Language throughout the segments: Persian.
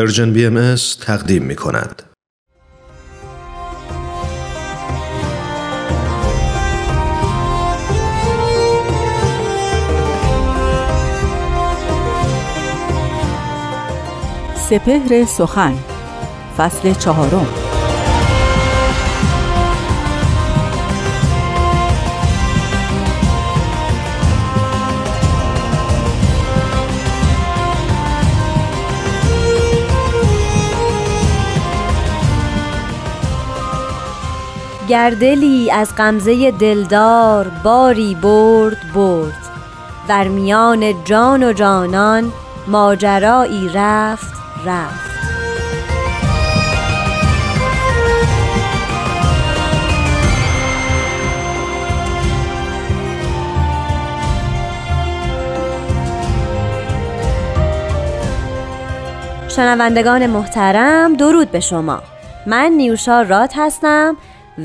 پرژن BMS تقدیم می کند. سپهر سخن فصل 4 گردلی از غمزه دلدار باری برد در میان جان و جانان ماجرایی رفت شنوندگان محترم درود به شما. من نیوشا راد هستم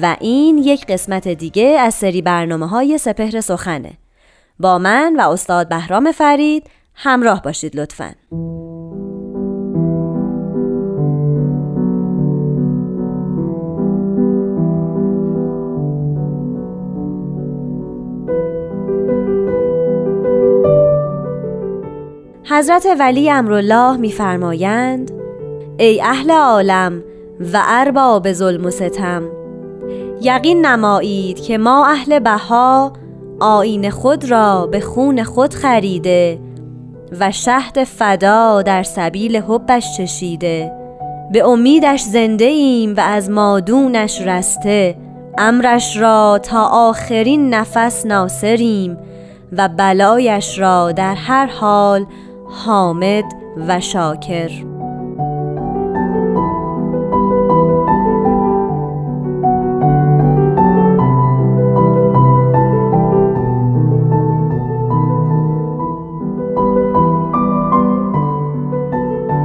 و این یک قسمت دیگه از سری برنامه‌های سپهر سخنه. با من و استاد بهرام فرید همراه باشید لطفاً. حضرت ولی امرالله می‌فرمایند: ای اهل عالم و ارباب ظلم و ستم، یقین نمایید که ما اهل بها آیین خود را به خون خود خریده و شهد فدا در سبیل حبش چشیده، به امیدش زنده ایم و از مادونش رسته، امرش را تا آخرین نفس ناصریم و بلایش را در هر حال حامد و شاکر.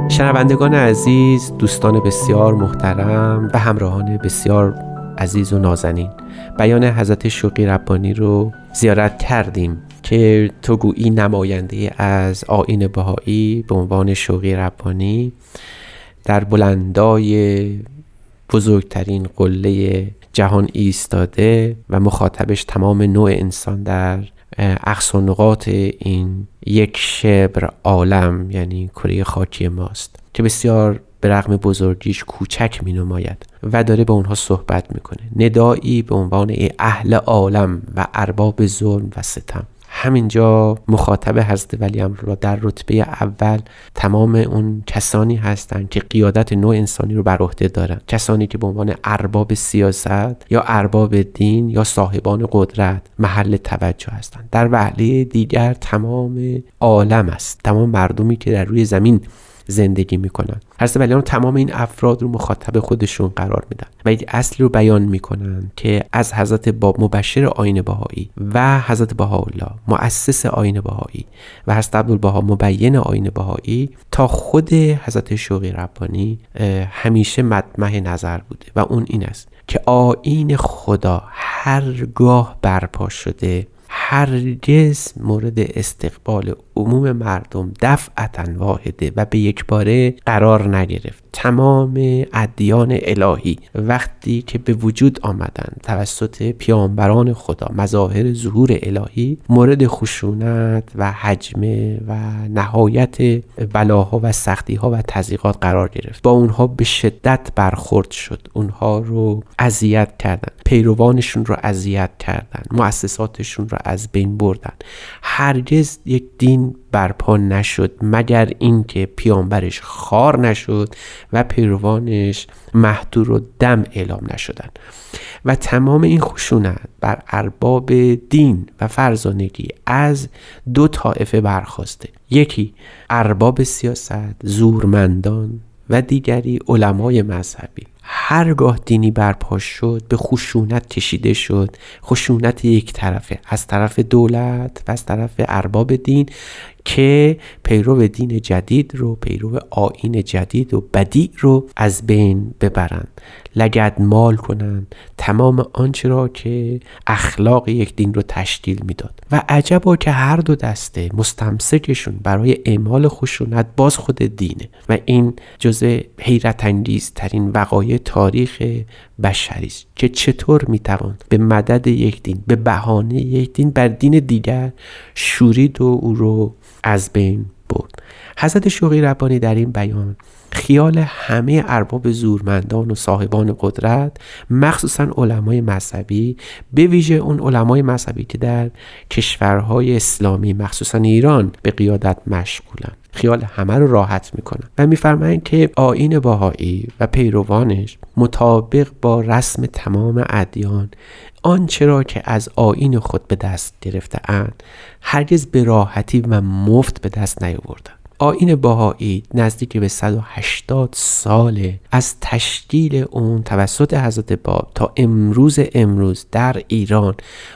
شنوندگان عزیز، دوستان بسیار محترم و همراهان بسیار عزیز و نازنین، بیان حضرت شوقی ربانی رو زیارت کردیم که تو گویی نماینده از آیین بهایی به عنوان شوقی ربانی در بلندای بزرگترین قله جهان ایستاده و مخاطبش تمام نوع انسان در اقصی نقاط این یک شبر عالم، یعنی کره خاکی ماست که بسیار به رغم بزرگیش کوچک می نماید و داره به اونها صحبت میکنه. ندایی به عنوان اهل عالم و ارباب ظلم و ستم. همینجا مخاطب حضرت ولی امرالله در رتبه اول تمام اون کسانی هستند که قیادت نوع انسانی رو بر عهده دارن، کسانی که به عنوان ارباب سیاست یا ارباب دین یا صاحبان قدرت محل توجه هستند. در وهله دیگر تمام عالم است، تمام مردمی که در روی زمین زندگی میکنن. حضرت ولیان تمام این افراد رو مخاطب خودشون قرار میدن و این اصل رو بیان میکنن که از حضرت باب مبشر آیین بهایی و حضرت بهاءالله مؤسس آیین بهایی و حضرت عبدالبهاء مبین آیین بهایی تا خود حضرت شوقی ربانی همیشه مطمح نظر بوده و اون این است که آیین خدا هرگاه برپا شده هرگز مورد استقبال عموم مردم دفعتاً واحده و به یک باره قرار نگرفت. تمام ادیان الهی وقتی که به وجود آمدند توسط پیامبران خدا، مظاهر ظهور الهی مورد خشونت و هجمه و نهایت بلاها و سختیها و تضییقات قرار گرفت. با اونها به شدت برخورد شد، اونها رو اذیت کردند، پیروانشون رو اذیت کردند، مؤسساتشون رو از بین بردن. هرگز یک دین برپا نشد مگر اینکه پیامبرش خوار نشد و پیروانش مهدور و دم اعلام نشدند. و تمام این خشونت بر ارباب دین و فرزانگی از دو طایفه برخاسته، یکی ارباب سیاست، زورمندان، و دیگری علمای مذهبی. هرگاه دینی برپا شد به خشونت کشیده شد، خشونت یک طرفه از طرف دولت و از طرف ارباب دین که پیرو دین جدید رو، پیرو آیین جدید و بدیع رو از بین ببرن، لگدمال کنن تمام آنچه را که اخلاق یک دین رو تشکیل میداد. و عجبا که هر دو دسته مستمسکشون برای اعمال خشونت باز خود دینه و این جزء حیرت انگیز ترین وقایع تاریخ بشری است که چطور میتوان به مدد یک دین، به بهانه یک دین بر دین دیگر شورید و او رو از بین برد. حضرت شوقی ربانی در این بیان خیال همه ارباب زورمندان و صاحبان قدرت، مخصوصا علمای مذهبی، به ویژه اون علمای مذهبی که در کشورهای اسلامی مخصوصا ایران به قیادت مشغولن، خیال همه رو راحت میکنن و میفرمایند که آیین بهائی و پیروانش مطابق با رسم تمام ادیان آنچه را که از آیین خود به دست گرفته‌اند هرگز به راحتی و مفت به دست نیاوردند. آیین بهائی نزدیک به 180 ساله از تشکیل اون توسط حضرت باب تا امروز در ایران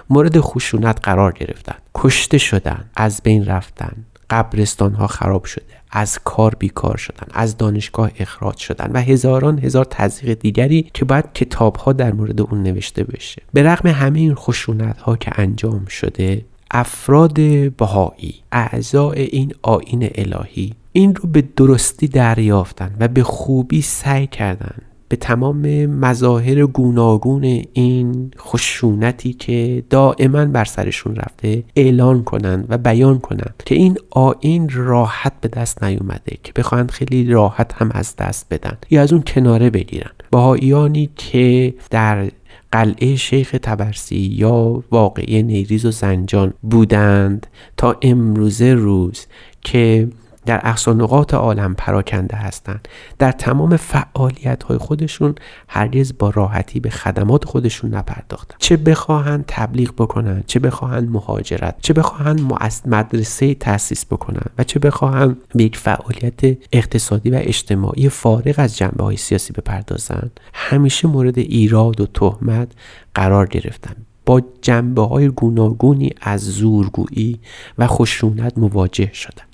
مورد خشونت قرار گرفتن، کشته شدن، از بین رفتن، قبرستان ها خراب شده، از کار بیکار شدن، از دانشگاه اخراج شدن و هزاران هزار تضییق دیگری که باید کتاب ها در مورد اون نوشته بشه. به رغم همه این خشونت ها که انجام شده، افراد بهائی، اعضای این آیین الهی، این رو به درستی دریافتن و به خوبی سعی کردن به تمام مظاهر گوناگون این خشونتی که دائما بر سرشون رفته اعلان کنن و بیان کنن که این آیین راحت به دست نیومده که بخواهند خیلی راحت هم از دست بدن یا از اون کناره بگیرن. بهائیانی که در قلعه شیخ تبرسی یا واقعه نیریز و زنجان بودند تا امروزه روز که در اقصی نقاط عالم پراکنده هستند، در تمام فعالیت‌های خودشون هرگز با راحتی به خدمات خودشون نپرداختند. چه بخواهند تبلیغ بکنند، چه بخواهند مهاجرت، چه بخواهند مدرسه تأسیس بکنند و چه بخواهند به یک فعالیت اقتصادی و اجتماعی فارغ از جنبه‌های سیاسی بپردازند، همیشه مورد ایراد و تهمت قرار گرفتند. با جنبه‌های گوناگونی از زورگویی و خشونت مواجه شدند.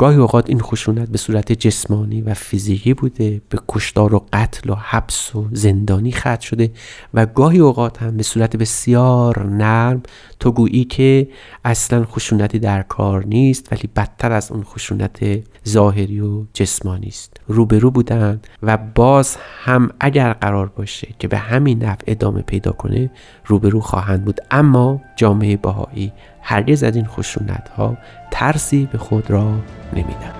گاهی اوقات این خشونت به صورت جسمانی و فیزیکی بوده، به کشتار و قتل و حبس و زندانی ختم شده و گاهی اوقات هم به صورت بسیار نرم تو گویی که اصلا خشونتی در کار نیست ولی بدتر از اون خشونت ظاهری و جسمانی است. روبرو بودن و باز هم اگر قرار باشه که به همین نحو ادامه پیدا کنه روبرو خواهند بود. اما جامعه بهائی هرگز از این خشونت ها ترسی به خود را نمیدهد.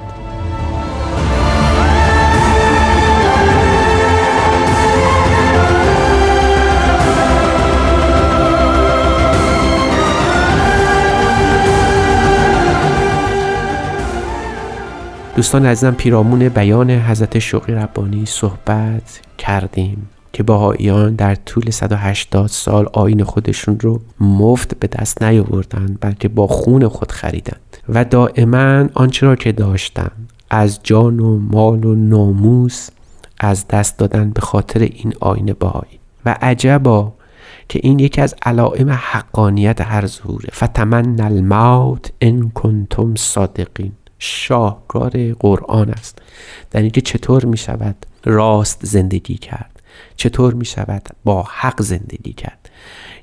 دوستان عزیزم، پیرامون بیان حضرت شوقی ربانی صحبت کردیم که بهائیان در طول 180 سال آیین خودشون رو مفت به دست نیاوردن بلکه با خون خود خریدن و دائما آنچه را که داشتن از جان و مال و ناموس از دست دادن به خاطر این آیین بهائی. و عجبا که این یکی از علائم حقانیت هر ظهوره. فتمن الموت ان کنتم صادقین شاهکار قرآن است در اینکه چطور می شود راست زندگی کرد، چطور می شود با حق زندگی کرد،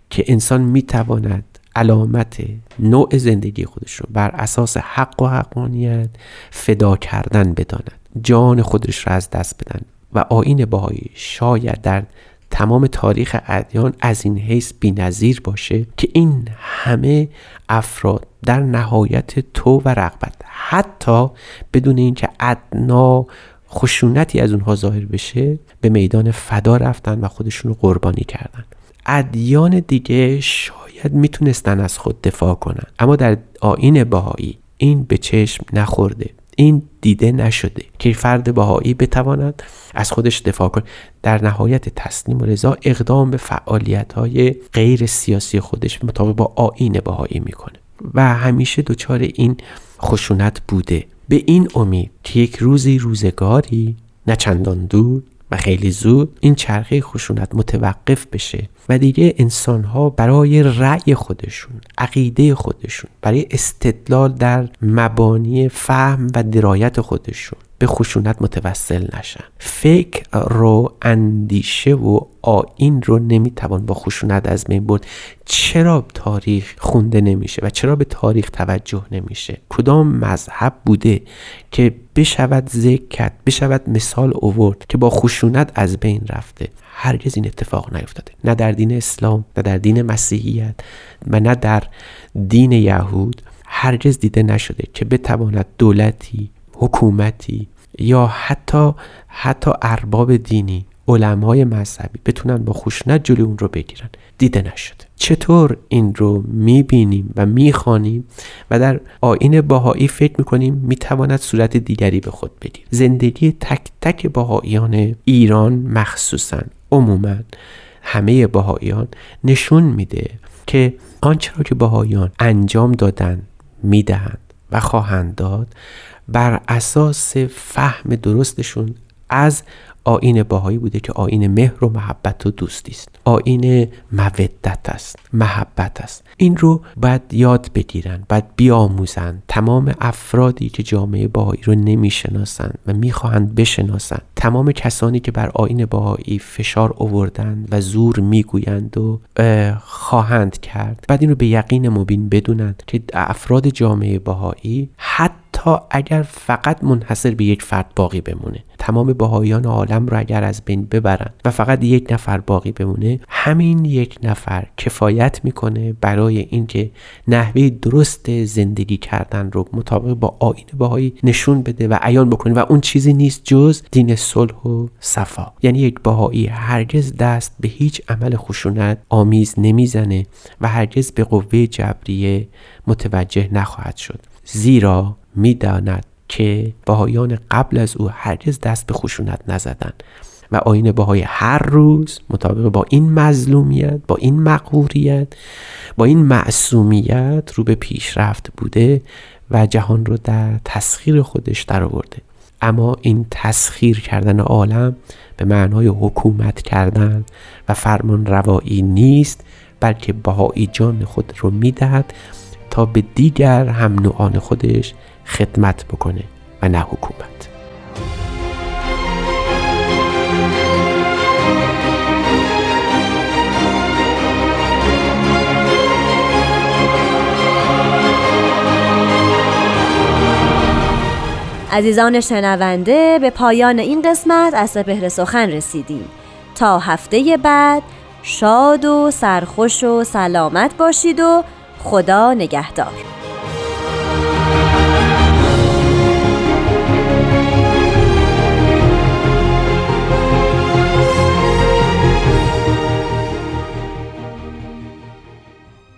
که انسان می تواند علامت نوع زندگی خودش رو بر اساس حق و حقانیت فدا کردن بداند، جان خودش رو از دست بدن. و آیین بهائی شاید در تمام تاریخ ادیان از این حیث بی‌نظیر باشه که این همه افراد در نهایت تو و رغبت، حتی بدون اینکه ادنا خشونتی از اونها ظاهر بشه، به میدان فدا رفتن و خودشون رو قربانی کردن. ادیان دیگه شاید میتونستن از خود دفاع کنن، اما در آیین بهائی این به چشم نخورده، این دیده نشده که فرد بهائی بتواند از خودش دفاع کنه، در نهایت تسلیم و رضا اقدام به فعالیت‌های غیر سیاسی خودش مطابق با آیین بهائی میکنه و همیشه دچار این خشونت بوده، به این امید که یک روزی روزگاری نه چندان دور و خیلی زود این چرخه خشونت متوقف بشه و دیگه انسان‌ها برای رأی خودشون، عقیده خودشون، برای استدلال در مبانی فهم و درایت خودشون به خشونت متوسل نشن. فکر رو، اندیشه و آیین رو نمیتوان با خشونت از بین برد. چرا تاریخ خونده نمیشه و چرا به تاریخ توجه نمیشه؟ کدام مذهب بوده که بشود ذکر کرد، بشود مثال آورد که با خشونت از بین رفته؟ هرگز این اتفاق نیفتاده، نه در دین اسلام، نه در دین مسیحیت و نه در دین یهود. هرگز دیده نشده که بتواند دولتی، حکومتی یا حتی ارباب دینی، علمای مذهبی بتونن با خشونت جلوی اون رو بگیرن. دیده نشده. چطور این رو میبینیم و میخوانیم و در آیین بهایی فکر میکنیم میتواند صورت دیگری به خود بگیرد؟ زندگی تک تک بهاییان ایران، مخصوصا عموما همه بهاییان، نشون میده که آنچه را که بهاییان انجام دادن، میدهند و خواهند داد، بر اساس فهم درستشون از آیین بهایی بوده که آیین مهر و محبت و دوستی است، آیین مودت است، محبت است. این رو باید یاد بگیرن، باید بیاموزن. تمام افرادی که جامعه بهایی رو نمیشناسن و میخواهند بشناسن، تمام کسانی که بر آیین بهایی فشار آوردند و زور میگویند و خواهند کرد، باید این رو به یقین مبین بدونند که افراد جامعه بهایی حتی اگر فقط منحصر به یک فرد باقی بمونه، تمام بهاییان عالم رو اگر از بین ببرن و فقط یک نفر باقی بمونه، همین یک نفر کفایت میکنه برای اینکه نحوه درست زندگی کردن رو مطابق با آیین بهایی نشون بده و عیان بکنه و اون چیزی نیست جز دین صلح و صفا. یعنی یک بهایی هرگز دست به هیچ عمل خشونت آمیز نمیزنه و هرگز به قوه جبریه متوجه نخواهد شد، زیرا میداند که بهایان قبل از او هرگز دست به خشونت نزدند و آیین بهای هر روز مطابق با این مظلومیت، با این مقهوریت، با این معصومیت رو به پیشرفت بوده و جهان رو در تسخیر خودش درآورده. اما این تسخیر کردن عالم به معنای حکومت کردن و فرمان روایی نیست، بلکه بهایی جان خود رو میدهد تا به دیگر هم نوعان خودش خدمت بکنه و نه حکومت. عزیزان شنونده، به پایان این قسمت عصر بهر سخن رسیدیم. تا هفته بعد شاد و سرخوش و سلامت باشید و خدا نگهدار.